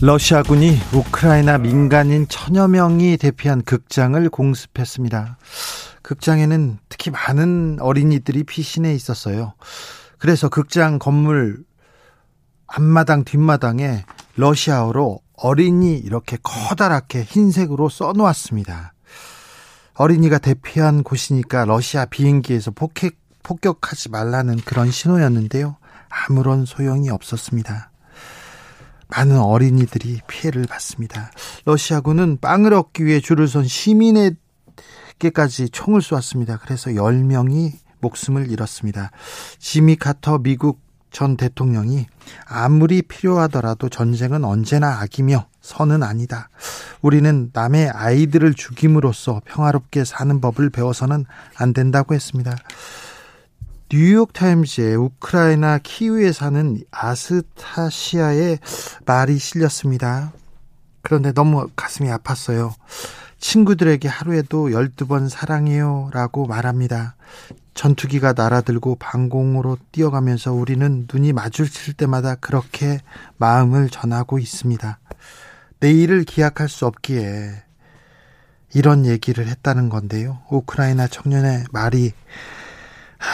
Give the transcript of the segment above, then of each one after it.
러시아군이 우크라이나 민간인 1,000여 명이 대피한 극장을 공습했습니다. 극장에는 특히 많은 어린이들이 피신해 있었어요. 그래서 극장 건물 앞마당 뒷마당에 러시아어로 어린이 이렇게 커다랗게 흰색으로 써놓았습니다. 어린이가 대피한 곳이니까 러시아 비행기에서 폭격하지 말라는 그런 신호였는데요. 아무런 소용이 없었습니다. 많은 어린이들이 피해를 봤습니다. 러시아군은 빵을 얻기 위해 줄을 선 시민에게까지 총을 쏘았습니다. 그래서 10명이 목숨을 잃었습니다. 지미 카터 미국 전 대통령이 아무리 필요하더라도 전쟁은 언제나 악이며 선은 아니다. 우리는 남의 아이들을 죽임으로써 평화롭게 사는 법을 배워서는 안 된다고 했습니다. 뉴욕타임즈에 우크라이나 키우에 사는 아스타시아의 말이 실렸습니다. 그런데 너무 가슴이 아팠어요. 친구들에게 하루에도 12번 사랑해요 라고 말합니다. 전투기가 날아들고 방공으로 뛰어가면서 우리는 눈이 마주칠 때마다 그렇게 마음을 전하고 있습니다. 내일을 기약할 수 없기에 이런 얘기를 했다는 건데요. 우크라이나 청년의 말이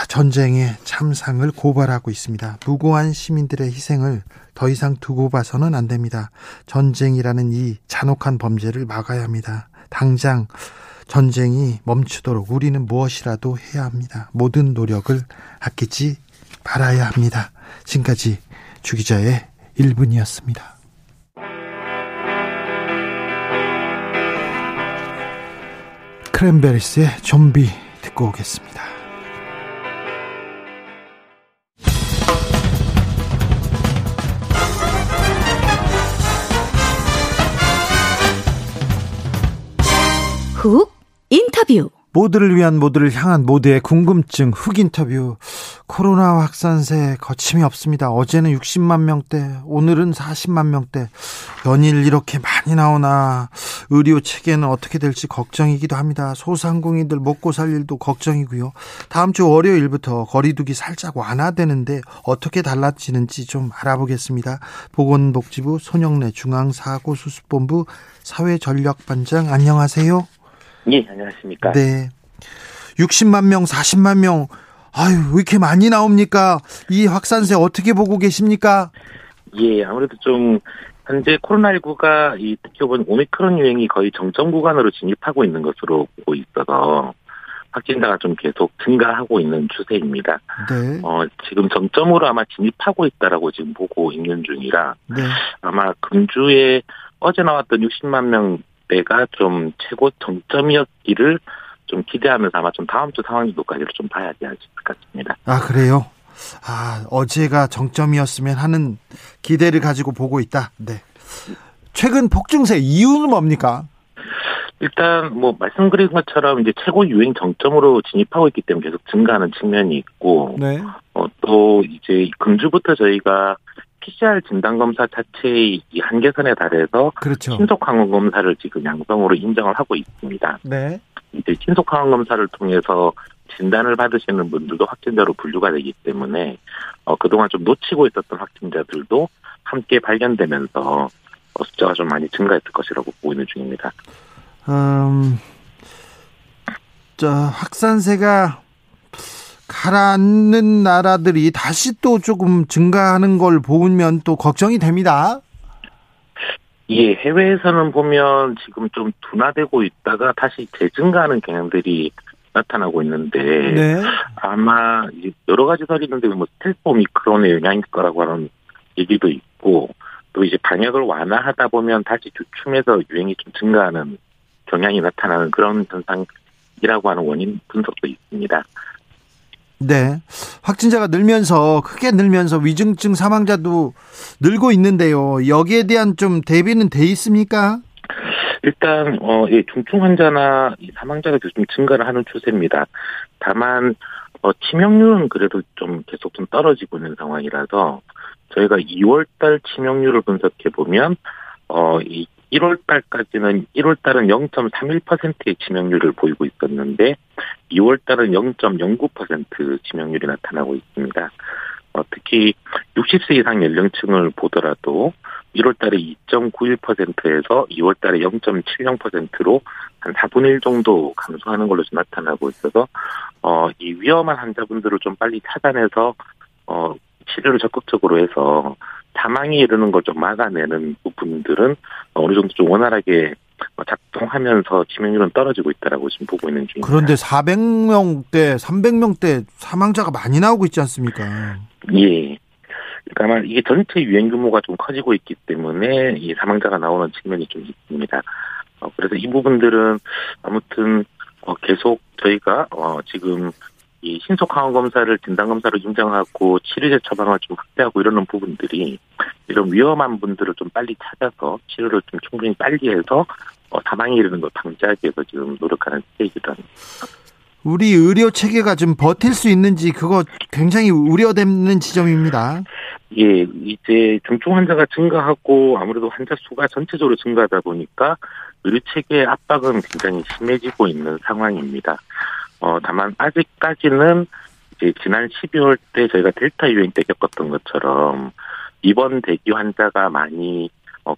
전쟁의 참상을 고발하고 있습니다. 무고한 시민들의 희생을 더 이상 두고 봐서는 안 됩니다. 전쟁이라는 이 잔혹한 범죄를 막아야 합니다. 당장 전쟁이 멈추도록 우리는 무엇이라도 해야 합니다. 모든 노력을 아끼지 말아야 합니다. 지금까지 주 기자의 1분이었습니다. 크랜베리스의 좀비 듣고 오겠습니다. 훅 인터뷰. 모두를 위한, 모두를 향한, 모두의 궁금증 훅 인터뷰. 코로나 확산세 거침이 없습니다. 어제는 60만 명대, 오늘은 40만 명대. 연일 이렇게 많이 나오나 의료 체계는 어떻게 될지 걱정이기도 합니다. 소상공인들 먹고 살 일도 걱정이고요. 다음 주 월요일부터 거리두기 살짝 완화되는데 어떻게 달라지는지 좀 알아보겠습니다. 보건복지부 손영내 중앙사고수습본부 사회전략반장, 안녕하세요. 예, 안녕하십니까. 네. 60만 명, 40만 명. 아유, 왜 이렇게 많이 나옵니까? 이 확산세 어떻게 보고 계십니까? 예, 아무래도 좀 현재 코로나19가 이 특히 이번 오미크론 유행이 거의 정점 구간으로 진입하고 있는 것으로 보고 있어서 확진자가 좀 계속 증가하고 있는 추세입니다. 네. 지금 정점으로 아마 진입하고 있다라고 지금 보고 있는 중이라. 네. 아마 금주에 어제 나왔던 60만 명 내가 좀 최고 정점이었기를 좀 기대하면서 아마 좀 다음 주 상황 정도까지를 좀 봐야 되지 않을까 싶습니다. 아, 그래요? 아, 어제가 정점이었으면 하는 기대를 가지고 보고 있다. 네. 최근 폭증세 이유는 뭡니까? 일단 뭐 말씀드린 것처럼 이제 최고 유행 정점으로 진입하고 있기 때문에 계속 증가하는 측면이 있고, 네. 또 이제 금주부터 저희가 PCR 진단검사 자체의 이 한계선에 달해서, 그렇죠, 신속항원검사를 지금 양성으로 인정을 하고 있습니다. 네. 이제 신속항원검사를 통해서 진단을 받으시는 분들도 확진자로 분류가 되기 때문에 그동안 좀 놓치고 있었던 확진자들도 함께 발견되면서 숫자가 좀 많이 증가했을 것이라고 보이는 중입니다. 확산세가 가라앉는 나라들이 다시 또 조금 증가하는 걸 보면 또 걱정이 됩니다. 예, 해외에서는 보면 지금 좀 둔화되고 있다가 다시 재증가하는 경향들이 나타나고 있는데, 네. 아마 여러 가지 설이 있는데 뭐 스텔스 오미크론의 영향일 거라고 하는 얘기도 있고, 또 이제 방역을 완화하다 보면 다시 주춤해서 유행이 좀 증가하는 경향이 나타나는 그런 현상이라고 하는 원인 분석도 있습니다. 네. 확진자가 늘면서, 크게 늘면서 위중증 사망자도 늘고 있는데요. 여기에 대한 좀 대비는 돼 있습니까? 일단, 중증 환자나 사망자가 좀 증가를 하는 추세입니다. 다만, 치명률은 그래도 좀 계속 좀 떨어지고 있는 상황이라서, 저희가 2월달 치명률을 분석해보면, 1월달은 0.31%의 치명률을 보이고 있었는데, 2월달은 0.09% 치명률이 나타나고 있습니다. 특히 60세 이상 연령층을 보더라도 1월달에 2.91%에서 2월달에 0.70%로 한 4분의 1 정도 감소하는 걸로 좀 나타나고 있어서 이 위험한 환자분들을 좀 빨리 찾아내서 치료를 적극적으로 해서 사망이 이르는 걸 좀 막아내는 부분들은 어느 정도 좀 원활하게 작동하면서 치명률은 떨어지고 있다라고 지금 보고 있는 중입니다. 그런데 400명대, 300명대 사망자가 많이 나오고 있지 않습니까? 예. 그러니까 아마 이게 전체 유행 규모가 좀 커지고 있기 때문에 이 사망자가 나오는 측면이 좀 있습니다. 그래서 이 부분들은 아무튼 계속 저희가 지금 이 신속 항원 검사를 진단 검사로 인정하고 치료제 처방을 좀 확대하고 이러는 부분들이 이런 위험한 분들을 좀 빨리 찾아서 치료를 좀 충분히 빨리 해서 사망이 이르는 걸 방지하기 위해서 지금 노력하는 스테이지도 합니다. 우리 의료 체계가 좀 버틸 수 있는지 그거 굉장히 우려되는 지점입니다. 예, 이제 중증 환자가 증가하고 아무래도 환자 수가 전체적으로 증가하다 보니까 의료 체계의 압박은 굉장히 심해지고 있는 상황입니다. 다만 아직까지는 이제 지난 12월 때 저희가 델타 유행 때 겪었던 것처럼 입원 대기 환자가 많이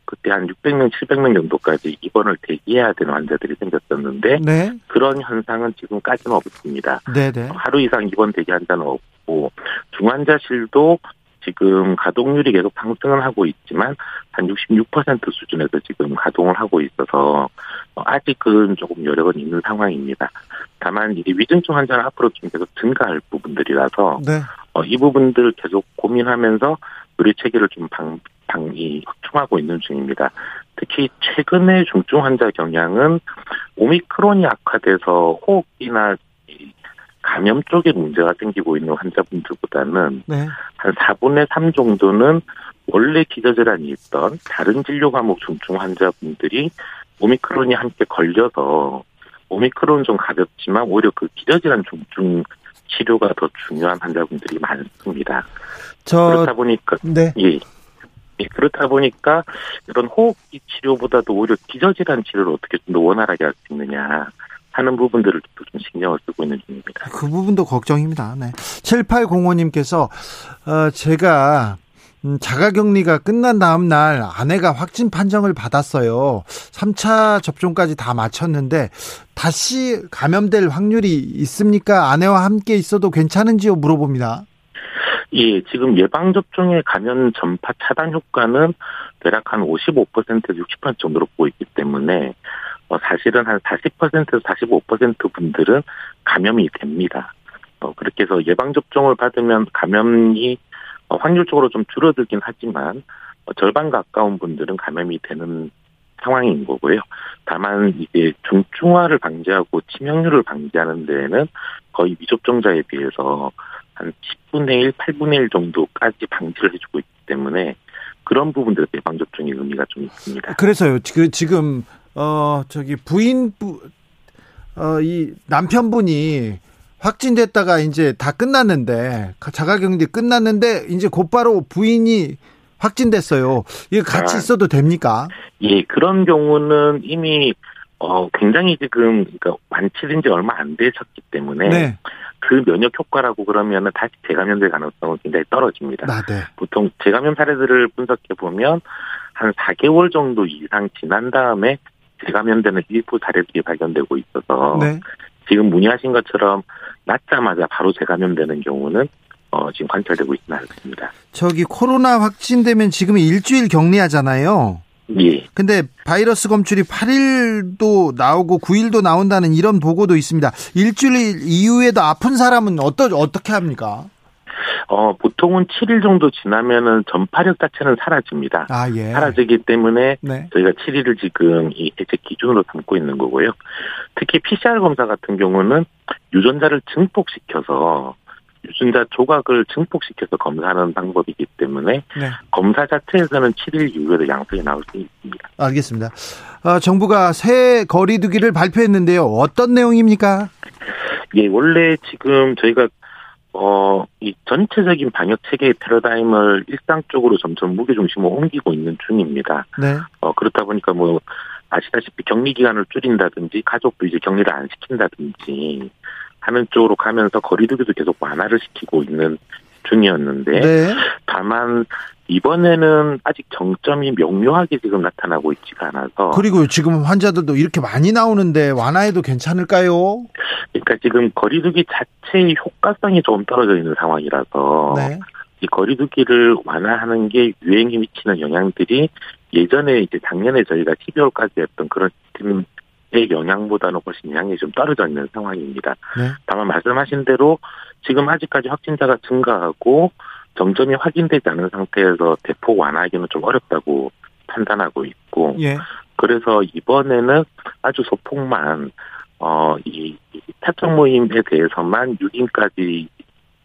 그때 한 600명, 700명 정도까지 입원을 대기해야 되는 환자들이 생겼었는데 네. 그런 현상은 지금까지는 없습니다. 네네. 하루 이상 입원 대기 환자는 없고 중환자실도 지금 가동률이 계속 상승은 하고 있지만 한 66% 수준에서 지금 가동을 하고 있어서 아직은 조금 여력은 있는 상황입니다. 다만 이제 위중증 환자는 앞으로 좀 계속 증가할 부분들이라서 네. 이 부분들을 계속 고민하면서 의료 체계를 좀 방이 확충하고 있는 중입니다. 특히 최근에 중증 환자 경향은 오미크론이 악화돼서 호흡기나 감염 쪽에 문제가 생기고 있는 환자분들보다는 네. 한 4분의 3 정도는 원래 기저질환이 있던 다른 진료 과목 중증 환자분들이 오미크론이 함께 걸려서 오미크론 좀 가볍지만 오히려 그 기저질환 중증 치료가 더 중요한 환자분들이 많습니다. 그렇다 보니까 이런 호흡기 치료보다도 오히려 기저질환 치료를 어떻게 좀 더 원활하게 할 수 있느냐 하는 부분들을 좀 신경을 쓰고 있는 중입니다. 그 부분도 걱정입니다. 네. 7805님께서 제가 자가격리가 끝난 다음 날 아내가 확진 판정을 받았어요. 3차 접종까지 다 마쳤는데 다시 감염될 확률이 있습니까? 아내와 함께 있어도 괜찮은지요? 물어봅니다. 예, 지금 예방접종의 감염 전파 차단 효과는 대략 한 55%에서 60% 정도로 보이기 때문에 사실은 한 40%에서 45% 분들은 감염이 됩니다. 그렇게 해서 예방접종을 받으면 감염이 확률적으로 좀 줄어들긴 하지만 절반 가까운 분들은 감염이 되는 상황인 거고요. 다만 이제 중증화를 방지하고 치명률을 방지하는 데에는 거의 미접종자에 비해서 한 10분의 1, 8분의 1 정도까지 방지를 해주고 있기 때문에 그런 부분들에 예방접종의 의미가 좀 있습니다. 그래서요. 지금 이 남편분이 확진됐다가 이제 다 끝났는데 자가격리 끝났는데 이제 곧바로 부인이 확진됐어요. 이거 같이 있어도 됩니까? 예, 그런 경우는 이미 굉장히 지금 그러니까 완치된 지 얼마 안 되셨기 때문에 네. 그 면역 효과라고 그러면은 다시 재감염될 가능성은 굉장히 떨어집니다. 아, 네. 보통 재감염 사례들을 분석해 보면 한 4개월 정도 이상 지난 다음에 재감염되는 일부 사례들이 발견되고 있어서 네. 지금 문의하신 것처럼 낫자마자 바로 재감염되는 경우는 지금 관찰되고 있지는 않습니다. 코로나 확진되면 지금 일주일 격리하잖아요. 예. 근데 바이러스 검출이 8일도 나오고 9일도 나온다는 이런 보고도 있습니다. 일주일 이후에도 아픈 사람은 어떻게 합니까? 보통은 7일 정도 지나면은 전파력 자체는 사라집니다. 아, 예. 사라지기 때문에 네. 저희가 7일을 지금 이 대책 기준으로 삼고 있는 거고요. 특히 PCR 검사 같은 경우는 유전자를 증폭시켜서 유전자 조각을 증폭시켜서 검사하는 방법이기 때문에 네. 검사 자체에서는 7일 이후에도 양성이 나올 수 있습니다. 알겠습니다. 정부가 새 거리 두기를 발표했는데요. 어떤 내용입니까? 예, 원래 지금 저희가 이 전체적인 방역 체계의 패러다임을 일상 쪽으로 점점 무게중심으로 옮기고 있는 중입니다. 네. 그렇다 보니까 뭐 아시다시피 격리 기간을 줄인다든지 가족도 이제 격리를 안 시킨다든지 하는 쪽으로 가면서 거리두기도 계속 완화를 시키고 있는 중이었는데 네. 다만 이번에는 아직 정점이 명료하게 지금 나타나고 있지가 않아서 그리고 지금 환자들도 이렇게 많이 나오는데 완화해도 괜찮을까요? 그러니까 지금 거리두기 자체의 효과성이 좀 떨어져 있는 상황이라서 네. 이 거리두기를 완화하는 게 유행에 미치는 영향들이 예전에 이제 작년에 저희가 12월까지 했던 그런 팀의 영향보다는 훨씬 영향이 좀 떨어져 있는 상황입니다. 네. 다만 말씀하신 대로 지금 아직까지 확진자가 증가하고 정점이 확인되지 않은 상태에서 대폭 완화하기는 좀 어렵다고 판단하고 있고 예. 그래서 이번에는 아주 소폭만 이 타청 모임에 대해서만 6인까지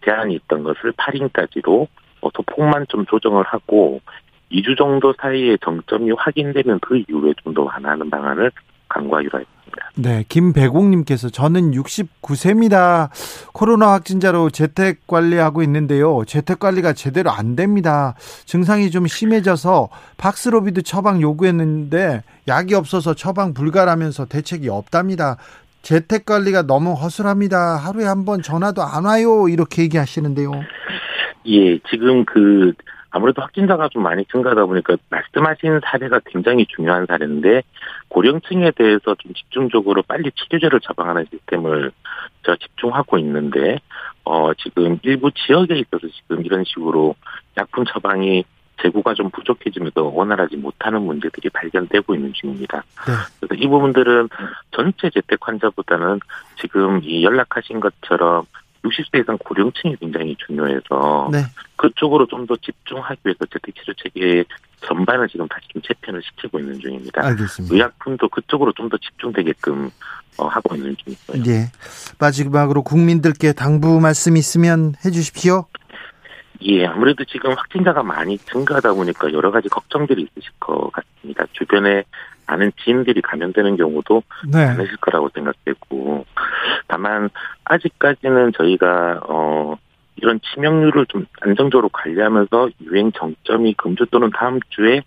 제한이 있던 것을 8인까지로 소폭만 좀 조정을 하고 2주 정도 사이에 정점이 확인되면 그 이후에 좀 더 완화하는 방안을 강구하기로 했습니다. 네, 김배공님께서 저는 69세입니다. 코로나 확진자로 재택관리하고 있는데요. 재택관리가 제대로 안 됩니다. 증상이 좀 심해져서 박스로비드 처방 요구했는데 약이 없어서 처방 불가라면서 대책이 없답니다. 재택관리가 너무 허술합니다. 하루에 한 번 전화도 안 와요. 이렇게 얘기하시는데요. 예, 지금 아무래도 확진자가 좀 많이 증가하다 보니까 말씀하신 사례가 굉장히 중요한 사례인데 고령층에 대해서 좀 집중적으로 빨리 치료제를 처방하는 시스템을 제가 집중하고 있는데 지금 일부 지역에 있어서 지금 이런 식으로 약품 처방이 재고가 좀 부족해지면서 원활하지 못하는 문제들이 발견되고 있는 중입니다. 네. 그래서 이 부분들은 전체 재택 환자보다는 지금 이 연락하신 것처럼 60세 이상 고령층이 굉장히 중요해서 네. 그쪽으로 좀 더 집중하기 위해서 재택치료 체계의 전반을 지금 다시 좀 재편을 시키고 있는 중입니다. 알겠습니다. 의약품도 그쪽으로 좀 더 집중되게끔 하고 있는 중이고요. 네. 마지막으로 국민들께 당부 말씀 있으면 해주십시오. 예, 아무래도 지금 확진자가 많이 증가하다 보니까 여러 가지 걱정들이 있으실 것 같습니다. 주변에 아는 지인들이 감염되는 경우도 네. 많으실 거라고 생각되고 다만 아직까지는 저희가 이런 치명률을 좀 안정적으로 관리하면서 유행 정점이 금주 또는 다음 주에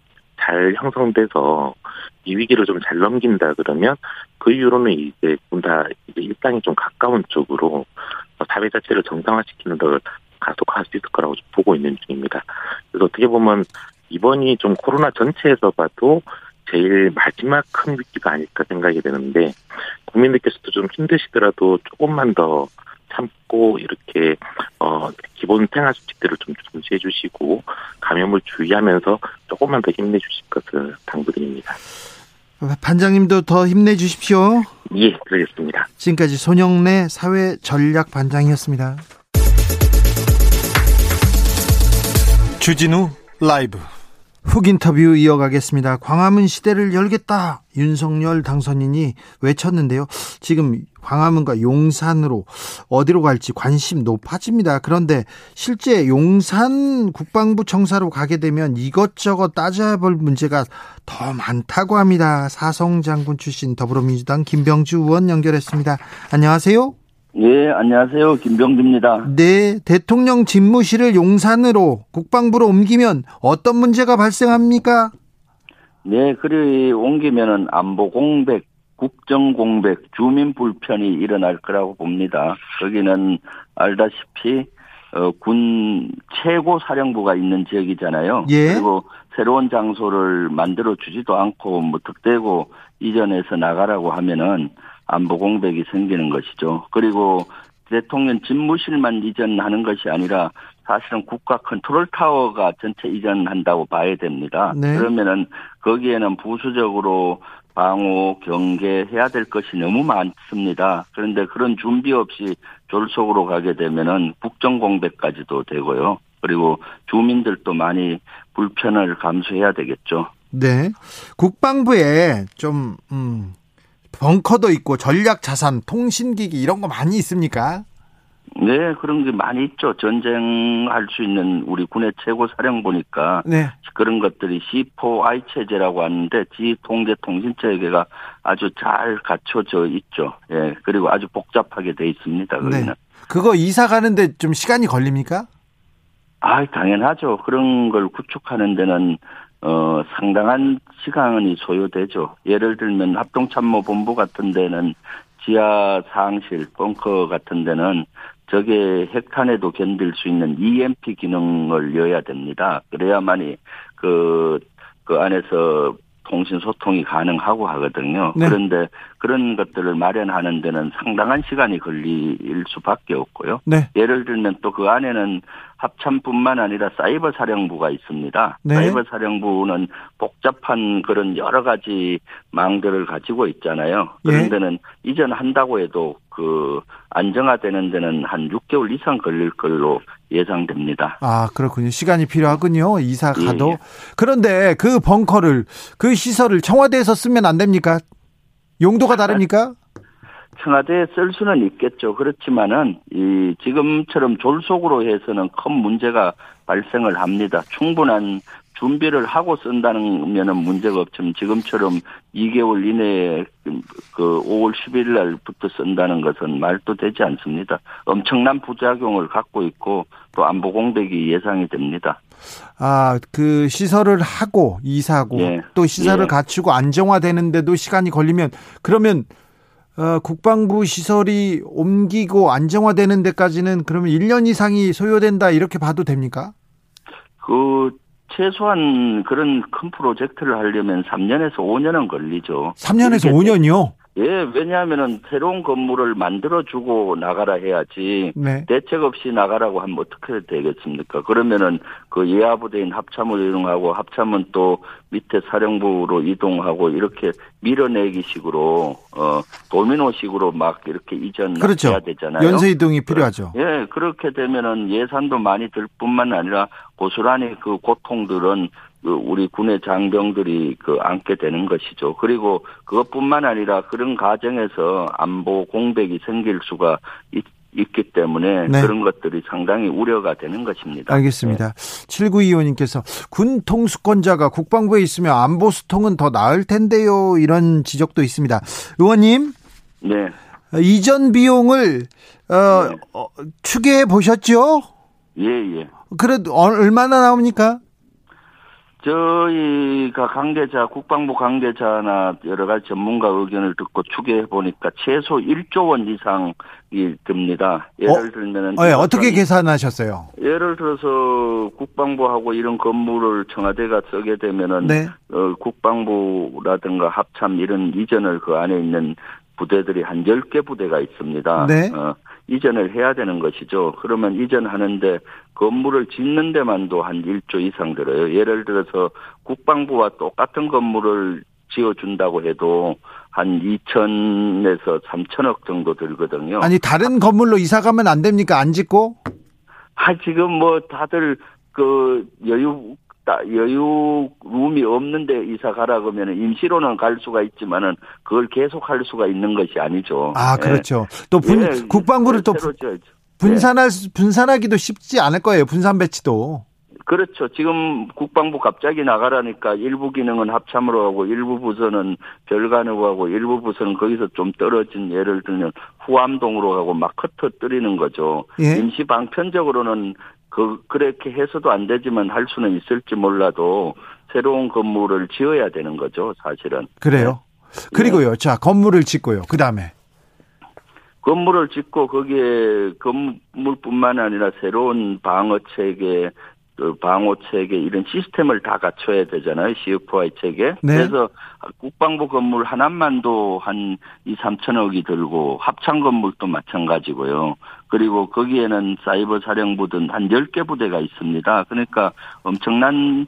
잘 형성돼서 이 위기를 좀 잘 넘긴다 그러면 그 이후로는 이제 다 이제 일상이 좀 가까운 쪽으로 사회 자체를 정상화시키는 걸 가속화할 수 있을 거라고 보고 있는 중입니다. 그래서 어떻게 보면 이번이 좀 코로나 전체에서 봐도 제일 마지막 큰 위기가 아닐까 생각이 되는데 국민들께서도 좀 힘드시더라도 조금만 더 참고 이렇게 기본 생활수칙들을 좀 중시해 주시고 감염을 주의하면서 조금만 더 힘내주실 것을 당부드립니다. 반장님도 더 힘내주십시오. 예, 그러겠습니다. 지금까지 손영래 사회전략반장이었습니다. 주진우 라이브 훅 인터뷰 이어가겠습니다. 광화문 시대를 열겠다 윤석열 당선인이 외쳤는데요. 지금 광화문과 용산으로 어디로 갈지 관심 높아집니다. 그런데 실제 용산 국방부 청사로 가게 되면 이것저것 따져야 볼 문제가 더 많다고 합니다. 사성 장군 출신 더불어민주당 김병주 의원 연결했습니다. 안녕하세요. 예, 안녕하세요. 김병주입니다. 네, 대통령 집무실을 용산으로 국방부로 옮기면 어떤 문제가 발생합니까? 네, 그리 옮기면은 안보 공백, 국정 공백, 주민 불편이 일어날 거라고 봅니다. 거기는 알다시피 군 최고 사령부가 있는 지역이잖아요. 예. 그리고 새로운 장소를 만들어 주지도 않고 뭐 득대고 이전해서 나가라고 하면은 안보 공백이 생기는 것이죠. 그리고 대통령 집무실만 이전하는 것이 아니라 사실은 국가 컨트롤 타워가 전체 이전한다고 봐야 됩니다. 네. 그러면은 거기에는 부수적으로 방호, 경계해야 될 것이 너무 많습니다. 그런데 그런 준비 없이 졸속으로 가게 되면은 국정 공백까지도 되고요. 그리고 주민들도 많이 불편을 감수해야 되겠죠. 네. 국방부에 좀 벙커도 있고 전략자산, 통신기기 이런 거 많이 있습니까? 네, 그런 게 많이 있죠. 전쟁할 수 있는 우리 군의 최고 사령부니까 네. 그런 것들이 C4I 체제라고 하는데 지휘통제통신체계가 아주 잘 갖춰져 있죠. 예, 그리고 아주 복잡하게 돼 있습니다. 거기는. 네. 그거 이사 가는데 좀 시간이 걸립니까? 아, 당연하죠. 그런 걸 구축하는 데는 상당한 시간이 소요되죠. 예를 들면 합동참모본부 같은 데는 지하 사항실, 벙커 같은 데는 적의 핵탄에도 견딜 수 있는 EMP 기능을 넣어야 됩니다. 그래야만이 그 안에서 통신 소통이 가능하고 하거든요. 네. 그런데 그런 것들을 마련하는 데는 상당한 시간이 걸릴 수밖에 없고요. 네. 예를 들면 또 그 안에는 합참뿐만 아니라 사이버 사령부가 있습니다. 네. 사이버 사령부는 복잡한 그런 여러 가지 망들을 가지고 있잖아요. 그런 데는 예. 이전 한다고 해도 그 안정화되는 데는 한 6개월 이상 걸릴 걸로 예상됩니다. 아, 그렇군요. 시간이 필요하군요. 이사 가도. 예. 그런데 그 벙커를, 그 시설을 청와대에서 쓰면 안 됩니까? 용도가 다릅니까? 청와대에 쓸 수는 있겠죠. 그렇지만은 이 지금처럼 졸속으로 해서는 큰 문제가 발생을 합니다. 충분한 준비를 하고 쓴다는 면은 문제가 없지만 지금처럼 2개월 이내에 그 5월 10일 날부터 쓴다는 것은 말도 되지 않습니다. 엄청난 부작용을 갖고 있고 또 안보 공백이 예상이 됩니다. 아, 그 시설을 하고 이사하고 예. 또 시설을 예. 갖추고 안정화되는데도 시간이 걸리면 그러면 국방부 시설이 옮기고 안정화되는 데까지는 그러면 1년 이상이 소요된다 이렇게 봐도 됩니까? 그 최소한 그런 큰 프로젝트를 하려면 3년에서 5년은 걸리죠. 3년에서 5년이요? 예, 왜냐하면은 새로운 건물을 만들어주고 나가라 해야지 네. 대책 없이 나가라고 하면 어떻게 되겠습니까? 그러면은 그 예하부대인 합참을 이동하고 합참은 또 밑에 사령부로 이동하고 이렇게 밀어내기 식으로 도미노 식으로 막 이렇게 이전해야 그렇죠. 되잖아요. 연쇄 이동이 필요하죠. 예, 그렇게 되면은 예산도 많이 들 뿐만 아니라 고스란히 그 고통들은 우리 군의 장병들이 안게 되는 것이죠. 그리고 그것뿐만 아니라 그런 과정에서 안보 공백이 생길 수가 있기 때문에 네. 그런 것들이 상당히 우려가 되는 것입니다. 알겠습니다. 네. 7925님께서 군 통수권자가 국방부에 있으면 안보 수통은 더 나을 텐데요. 이런 지적도 있습니다. 의원님. 네. 이전 비용을 네. 추계해 보셨죠? 예, 예. 그래도 얼마나 나옵니까? 저희가 관계자, 국방부 관계자나 여러 가지 전문가 의견을 듣고 추계해 보니까 최소 1조 원 이상이 듭니다. 예를 들면은 예, 어떻게 계산하셨어요? 예를 들어서 국방부하고 이런 건물을 청와대가 쓰게 되면은 네. 국방부라든가 합참 이런 이전을 그 안에 있는 부대들이 한 10개 부대가 있습니다. 네. 이전을 해야 되는 것이죠. 그러면 이전하는데 건물을 짓는 데만도 한 1조 이상 들어요. 예를 들어서 국방부와 똑같은 건물을 지어준다고 해도 한 2천에서 3천억 정도 들거든요. 아니 다른 건물로 이사 가면 안 됩니까? 안 짓고? 지금 뭐 다들 그 여유 룸이 없는데 이사 가라 그러면 임시로는 갈 수가 있지만은 그걸 계속 할 수가 있는 것이 아니죠. 아 그렇죠. 예. 또 예. 국방부를 또 분산하기도 쉽지 않을 거예요. 분산 배치도. 그렇죠. 지금 국방부 갑자기 나가라니까 일부 기능은 합참으로 하고 일부 부서는 별관으로 하고 일부 부서는 거기서 좀 떨어진 예를 들면 후암동으로 하고 막 흩어뜨리는 거죠. 예. 임시 방편적으로는 그렇게 해서도 안 되지만 할 수는 있을지 몰라도 새로운 건물을 지어야 되는 거죠, 사실은. 그래요. 네. 그리고요. 자, 건물을 짓고요. 그다음에. 건물을 짓고 거기에 건물뿐만 아니라 새로운 방어체계, 방호체계 이런 시스템을 다 갖춰야 되잖아요. C4I 체계. 네. 그래서 국방부 건물 하나만도 한 2, 3천억이 들고 합참 건물도 마찬가지고요. 그리고 거기에는 사이버 사령부 등 한 10개 부대가 있습니다. 그러니까 엄청난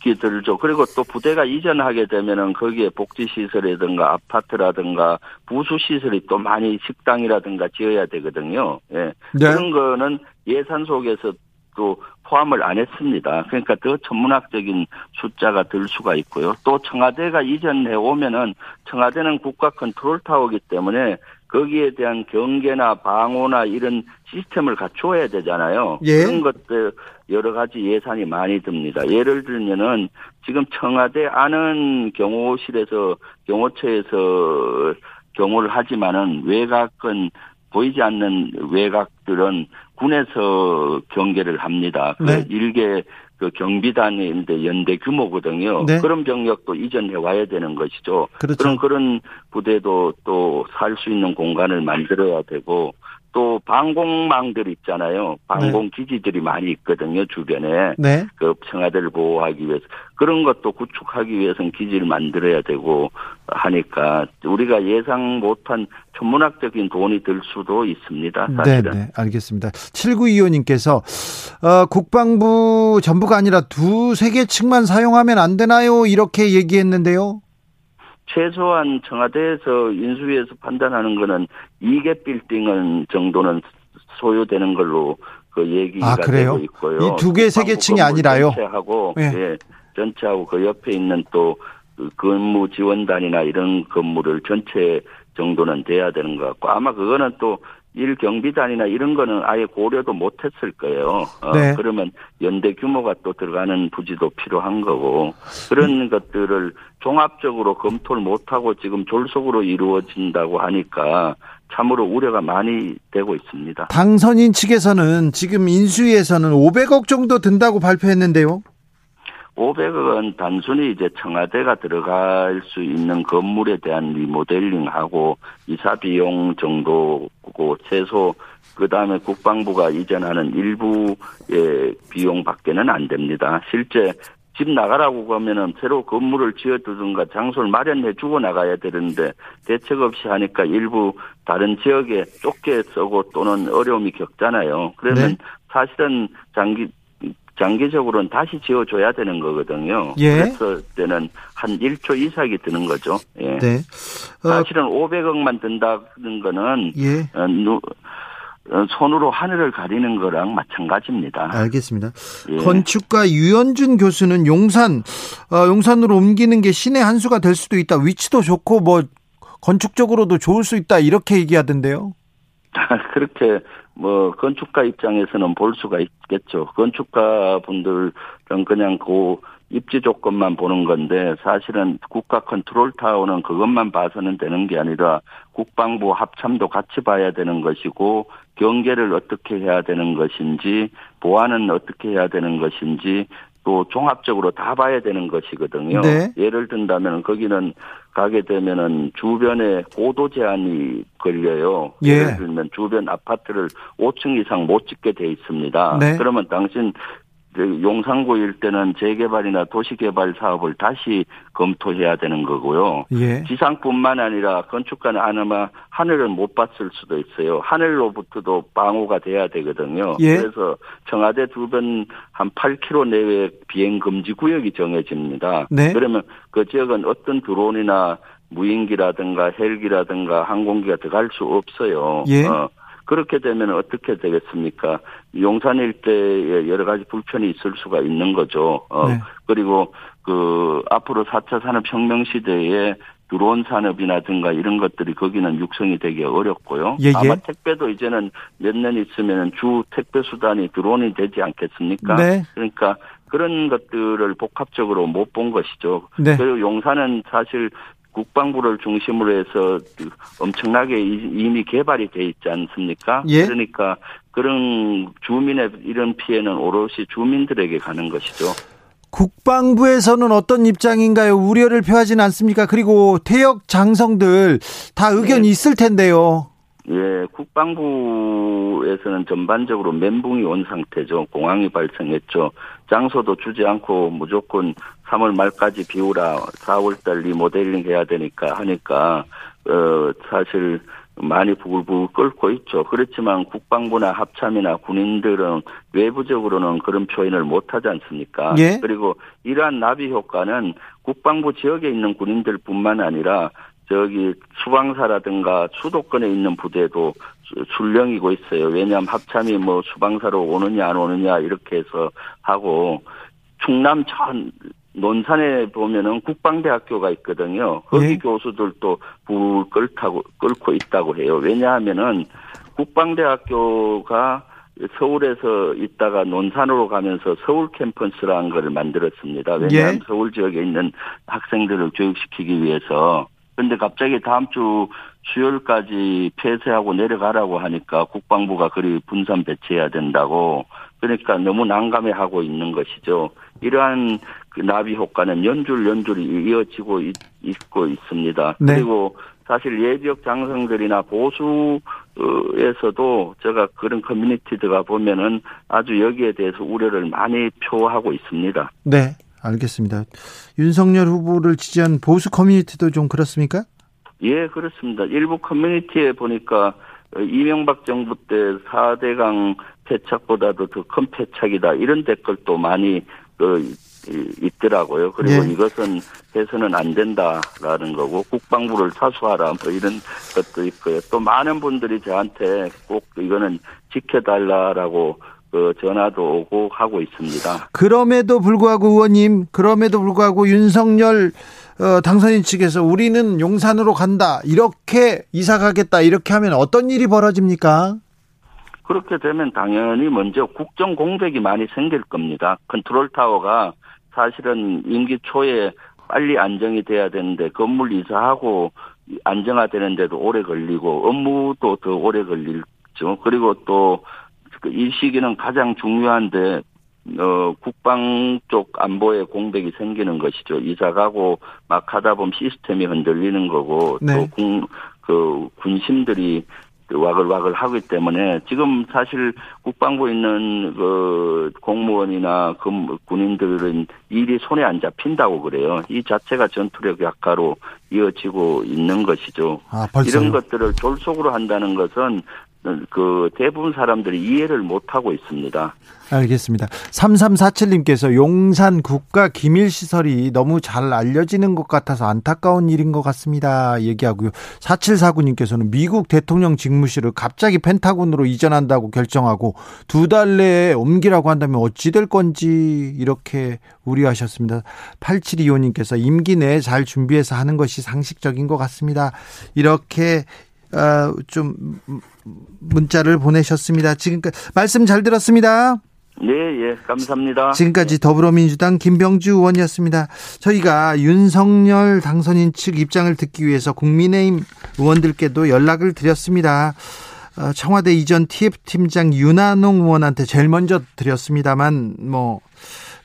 게 들죠. 그리고 또 부대가 이전하게 되면은 거기에 복지시설이라든가 아파트라든가 부수시설이 또 많이 식당이라든가 지어야 되거든요. 예. 네. 그런 거는 예산 속에서 또 포함을 안 했습니다. 그러니까 더 천문학적인 숫자가 들 수가 있고요. 또 청와대가 이전해 오면은 청와대는 국가 컨트롤타워이기 때문에 거기에 대한 경계나 방어나 이런 시스템을 갖춰야 되잖아요. 예. 그런 것들 여러 가지 예산이 많이 듭니다. 예를 들면은 지금 청와대 안은 경호실에서 경호처에서 경호를 하지만은 외곽은 보이지 않는 외곽들은 군에서 경계를 합니다. 네. 그 일개 그 경비단인데 연대 규모거든요. 네. 그런 병력도 이전해 와야 되는 것이죠. 그렇죠. 그런 부대도 또 살 수 있는 공간을 만들어야 되고 또 방공망들 있잖아요. 방공기지들이 네. 많이 있거든요. 주변에. 네. 그 청와대를 보호하기 위해서. 그런 것도 구축하기 위해서는 기지를 만들어야 되고 하니까 우리가 예상 못한 천문학적인 돈이 들 수도 있습니다. 사실은. 네. 알겠습니다. 7925님께서 국방부 전부가 아니라 두세 개 측만 사용하면 안 되나요? 이렇게 얘기했는데요. 최소한 청와대에서 인수위에서 판단하는 거는 2개 빌딩은 정도는 소요되는 걸로 그 얘기가 되고 있고요. 이 두 개, 세 개 층이 아니라요. 전체하고 예. 예, 전체하고 그 옆에 있는 또 근무 지원단이나 이런 건물을 전체 정도는 돼야 되는 것 같고 아마 그거는 또 일경비단이나 이런 거는 아예 고려도 못했을 거예요. 네. 그러면 연대 규모가 또 들어가는 부지도 필요한 거고 그런 것들을 종합적으로 검토를 못하고 지금 졸속으로 이루어진다고 하니까 참으로 우려가 많이 되고 있습니다. 당선인 측에서는 지금 인수위에서는 500억 정도 든다고 발표했는데요. 500억은 단순히 이제 청와대가 들어갈 수 있는 건물에 대한 리모델링하고 이사 비용 정도고 최소 그다음에 국방부가 이전하는 일부의 비용밖에는 안 됩니다. 실제 집 나가라고 하면은 새로 건물을 지어두든가 장소를 마련해 주고 나가야 되는데 대책 없이 하니까 일부 다른 지역에 좁게 쓰고 또는 어려움이 겪잖아요. 그러면 네. 사실은 장기적으로는 다시 지어줘야 되는 거거든요. 예. 그래서 때는 한 1조 이삭이 드는 거죠. 예. 네. 사실은 500억만 든다는 거는 예. 손으로 하늘을 가리는 거랑 마찬가지입니다. 알겠습니다. 예. 건축가 유현준 교수는 용산으로 옮기는 게 신의 한 수가 될 수도 있다. 위치도 좋고 뭐 건축적으로도 좋을 수 있다. 이렇게 얘기하던데요. 그렇게. 뭐 건축가 입장에서는 볼 수가 있겠죠. 건축가 분들은 그냥 그 입지 조건만 보는 건데 사실은 국가 컨트롤타워는 그것만 봐서는 되는 게 아니라 국방부 합참도 같이 봐야 되는 것이고 경계를 어떻게 해야 되는 것인지 보안은 어떻게 해야 되는 것인지 또 종합적으로 다 봐야 되는 것이거든요. 네. 예를 든다면 거기는 가게 되면은 주변에 고도 제한이 걸려요. 예. 예를 들면 주변 아파트를 5층 이상 못 짓게 돼 있습니다. 네. 그러면 당신 용산구 일대는 재개발이나 도시개발 사업을 다시 검토해야 되는 거고요. 예. 지상뿐만 아니라 건축가는 아마 하늘을 못 봤을 수도 있어요. 하늘로부터도 방어가 돼야 되거든요. 예. 그래서 청와대 주변 한 8km 내외 비행금지 구역이 정해집니다. 네. 그러면 그 지역은 어떤 드론이나 무인기라든가 헬기라든가 항공기가 들어갈 수 없어요. 예. 그렇게 되면 어떻게 되겠습니까? 용산 일대에 여러 가지 불편이 있을 수가 있는 거죠. 네. 그리고 그 앞으로 4차 산업혁명 시대에 드론 산업이라든가 이런 것들이 거기는 육성이 되기 어렵고요. 예, 예. 아마 택배도 이제는 몇 년 있으면 주 택배 수단이 드론이 되지 않겠습니까? 네. 그러니까 그런 것들을 복합적으로 못 본 것이죠. 네. 그리고 용산은 사실 국방부를 중심으로 해서 엄청나게 이미 개발이 돼 있지 않습니까? 예? 그러니까 그런 주민의 이런 피해는 오롯이 주민들에게 가는 것이죠. 국방부에서는 어떤 입장인가요? 우려를 표하지는 않습니까? 그리고 퇴역 장성들 다 의견이 네. 있을 텐데요. 예, 국방부에서는 전반적으로 멘붕이 온 상태죠. 공황이 발생했죠. 장소도 주지 않고 무조건 3월 말까지 비우라 4월 달 리모델링 해야 되니까 하니까 사실 많이 부글부글 끓고 있죠. 그렇지만 국방부나 합참이나 군인들은 외부적으로는 그런 표현을 못하지 않습니까? 예? 그리고 이러한 나비 효과는 국방부 지역에 있는 군인들뿐만 아니라 저기 수방사라든가 수도권에 있는 부대도 술령이고 있어요. 왜냐하면 합참이 뭐 수방사로 오느냐 안 오느냐 이렇게 해서 하고 충남 천 논산에 보면은 국방대학교가 있거든요. 거기 네. 교수들도 불 끓고 있다고 해요. 왜냐하면은 국방대학교가 서울에서 있다가 논산으로 가면서 서울 캠퍼스라는 걸 만들었습니다. 왜냐하면 예. 서울 지역에 있는 학생들을 교육시키기 위해서. 그런데 갑자기 다음 주 수요일까지 폐쇄하고 내려가라고 하니까 국방부가 그리 분산 배치해야 된다고. 그러니까 너무 난감해하고 있는 것이죠. 이러한 그 나비 효과는 연줄이 이어지고 있고 있습니다. 네. 그리고 사실 예비역 장성들이나 보수에서도 제가 그런 커뮤니티들가 보면은 아주 여기에 대해서 우려를 많이 표하고 있습니다. 네, 알겠습니다. 윤석열 후보를 지지한 보수 커뮤니티도 좀 그렇습니까? 예, 그렇습니다. 일부 커뮤니티에 보니까 이명박 정부 때 4대강 패착보다도 더 큰 패착이다 이런 댓글도 많이 있더라고요. 그리고 예. 이것은 해서는 안 된다라는 거고 국방부를 사수하라 뭐 이런 것도 있고요. 또 많은 분들이 저한테 꼭 이거는 지켜달라라고 전화도 오고 하고 있습니다. 그럼에도 불구하고 의원님, 윤석열 당선인 측에서 우리는 용산으로 간다 이렇게 이사 가겠다 이렇게 하면 어떤 일이 벌어집니까? 그렇게 되면 당연히 먼저 국정 공백이 많이 생길 겁니다. 컨트롤타워가 사실은 임기 초에 빨리 안정이 돼야 되는데 건물 이사하고 안정화되는 데도 오래 걸리고 업무도 더 오래 걸리죠. 그리고 또 이 시기는 가장 중요한데 국방 쪽 안보에 공백이 생기는 것이죠. 이사 가고 막 하다 보면 시스템이 흔들리는 거고 네. 또 군심들이 와글와글 하기 때문에 지금 사실 국방부에 있는 그 공무원이나 군인들은 일이 손에 안 잡힌다고 그래요. 이 자체가 전투력 약화로 이어지고 있는 것이죠. 아, 이런 것들을 졸속으로 한다는 것은 그 대부분 사람들이 이해를 못하고 있습니다. 알겠습니다. 3347님께서 용산 국가 기밀시설이 너무 잘 알려지는 것 같아서 안타까운 일인 것 같습니다 얘기하고요. 4749님께서는 미국 대통령 직무실을 갑자기 펜타곤으로 이전한다고 결정하고 2달 내에 옮기라고 한다면 어찌 될 건지 이렇게 우려하셨습니다. 8725님께서 임기 내에 잘 준비해서 하는 것이 상식적인 것 같습니다 이렇게 좀 문자를 보내셨습니다. 지금까지 말씀 잘 들었습니다. 네, 예, 감사합니다. 지금까지 더불어민주당 김병주 의원이었습니다. 저희가 윤석열 당선인 측 입장을 듣기 위해서 국민의힘 의원들께도 연락을 드렸습니다. 청와대 이전 TF팀장 윤한홍 의원한테 제일 먼저 드렸습니다만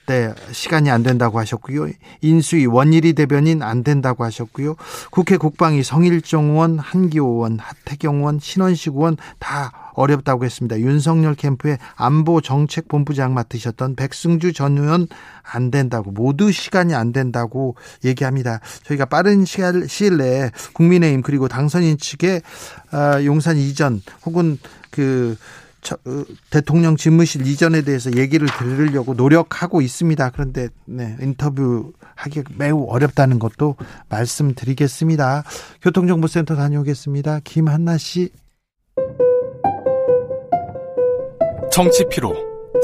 네, 시간이 안 된다고 하셨고요. 인수위 원일이 대변인 안 된다고 하셨고요. 국회 국방위 성일종 의원, 한기호 의원, 하태경 의원, 신원식 의원 다 어렵다고 했습니다. 윤석열 캠프의 안보정책본부장 맡으셨던 백승주 전 의원 안 된다고, 모두 시간이 안 된다고 얘기합니다. 저희가 빠른 시일 내에 국민의힘 그리고 당선인 측의 용산 이전 혹은 대통령 집무실 이전에 대해서 얘기를 들으려고 노력하고 있습니다. 그런데 네, 인터뷰하기 매우 어렵다는 것도 말씀드리겠습니다. 교통정보센터 다녀오겠습니다. 김한나 씨. 정치 피로,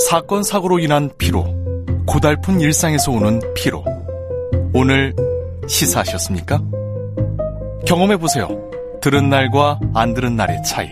사건 사고로 인한 피로, 고달픈 일상에서 오는 피로. 오늘 시사하셨습니까? 경험해보세요. 들은 날과 안 들은 날의 차이.